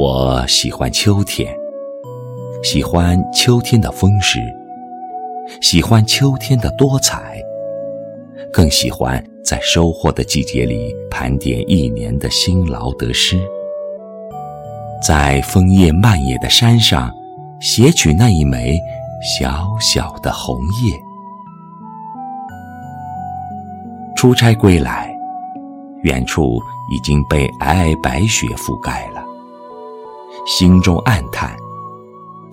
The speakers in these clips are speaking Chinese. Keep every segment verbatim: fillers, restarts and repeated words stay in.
我喜欢秋天，喜欢秋天的风势，喜欢秋天的多彩，更喜欢在收获的季节里盘点一年的辛劳得失，在枫叶漫野的山上撷取那一枚小小的红叶。出差归来，远处已经被皑皑白雪覆盖了，心中暗叹，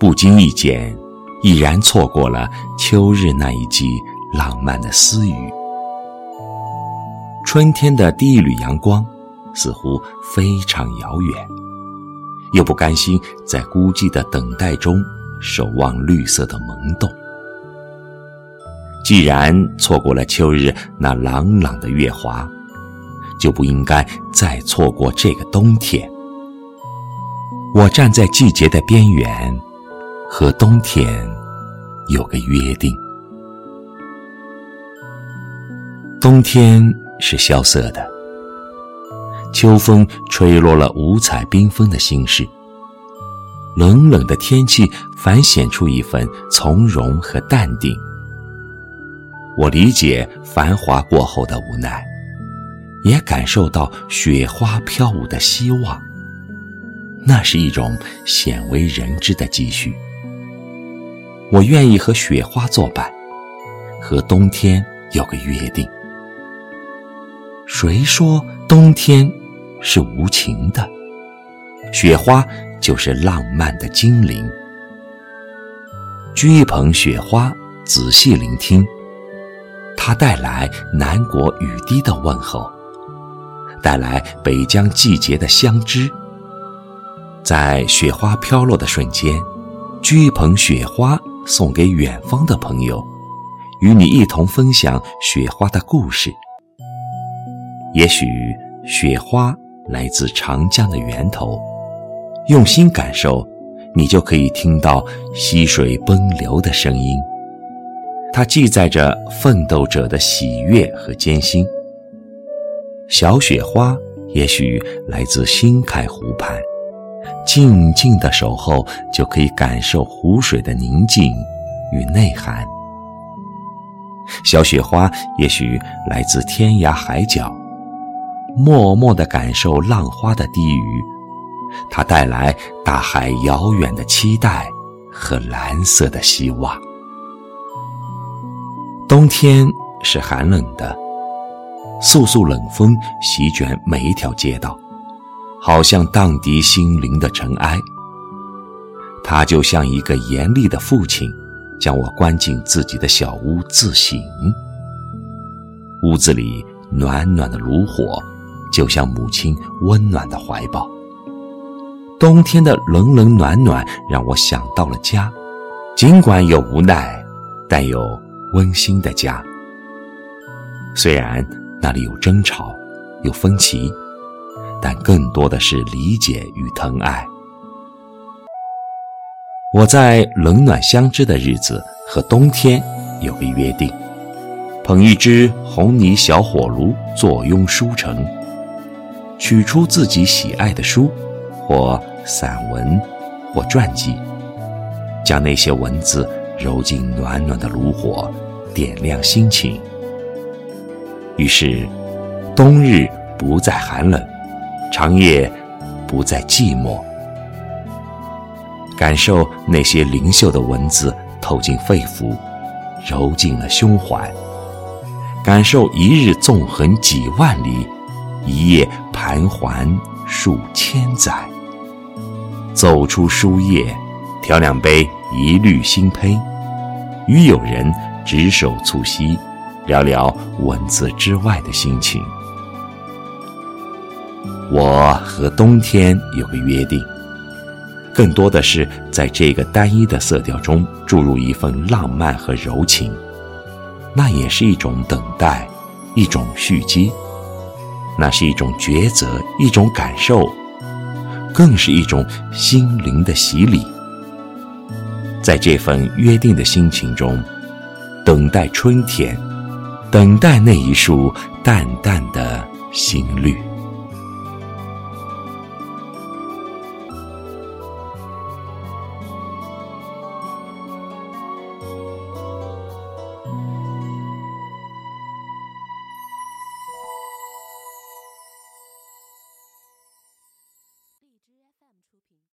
不经意间已然错过了秋日那一季浪漫的私语。春天的第一缕阳光似乎非常遥远，又不甘心在孤寂的等待中守望绿色的萌动。既然错过了秋日那朗朗的月华，就不应该再错过这个冬天。我站在季节的边缘，和冬天有个约定。冬天是萧瑟的，秋风吹落了五彩缤纷的心事，冷冷的天气反显出一份从容和淡定。我理解繁华过后的无奈，也感受到雪花飘舞的希望，那是一种鲜为人知的积蓄。我愿意和雪花作伴，和冬天有个约定。谁说冬天是无情的？雪花就是浪漫的精灵。掬一捧雪花，仔细聆听，它带来南国雨滴的问候，带来北疆季节的相知。在雪花飘落的瞬间，掬一捧雪花送给远方的朋友，与你一同分享雪花的故事。也许雪花来自长江的源头，用心感受，你就可以听到溪水奔流的声音。它记载着奋斗者的喜悦和艰辛。小雪花也许来自新开湖畔，静静的守候，就可以感受湖水的宁静与内涵。小雪花也许来自天涯海角，默默地感受浪花的低语，它带来大海遥远的期待和蓝色的希望。冬天是寒冷的，簌簌冷风席卷每一条街道，好像荡涤心灵的尘埃。它就像一个严厉的父亲，将我关进自己的小屋自省。屋子里暖暖的炉火，就像母亲温暖的怀抱。冬天的冷冷暖暖让我想到了家，尽管有无奈，但有温馨的家。虽然那里有争吵，有分歧，但更多的是理解与疼爱。我在冷暖相知的日子和冬天有个约定，捧一只红泥小火炉，坐拥书城，取出自己喜爱的书，或散文，或传记，将那些文字揉进暖暖的炉火，点亮心情。于是冬日不再寒冷，长夜不再寂寞，感受那些灵秀的文字透进肺腑，揉进了胸怀，感受一日纵横几万里，一夜盘桓数千载。走出书页，调两杯一律新醅，与友人执手促膝，聊聊文字之外的心情。我和冬天有个约定，更多的是在这个单一的色调中注入一份浪漫和柔情，那也是一种等待，一种蓄积，那是一种抉择，一种感受，更是一种心灵的洗礼。在这份约定的心情中，等待春天，等待那一束淡淡的新绿。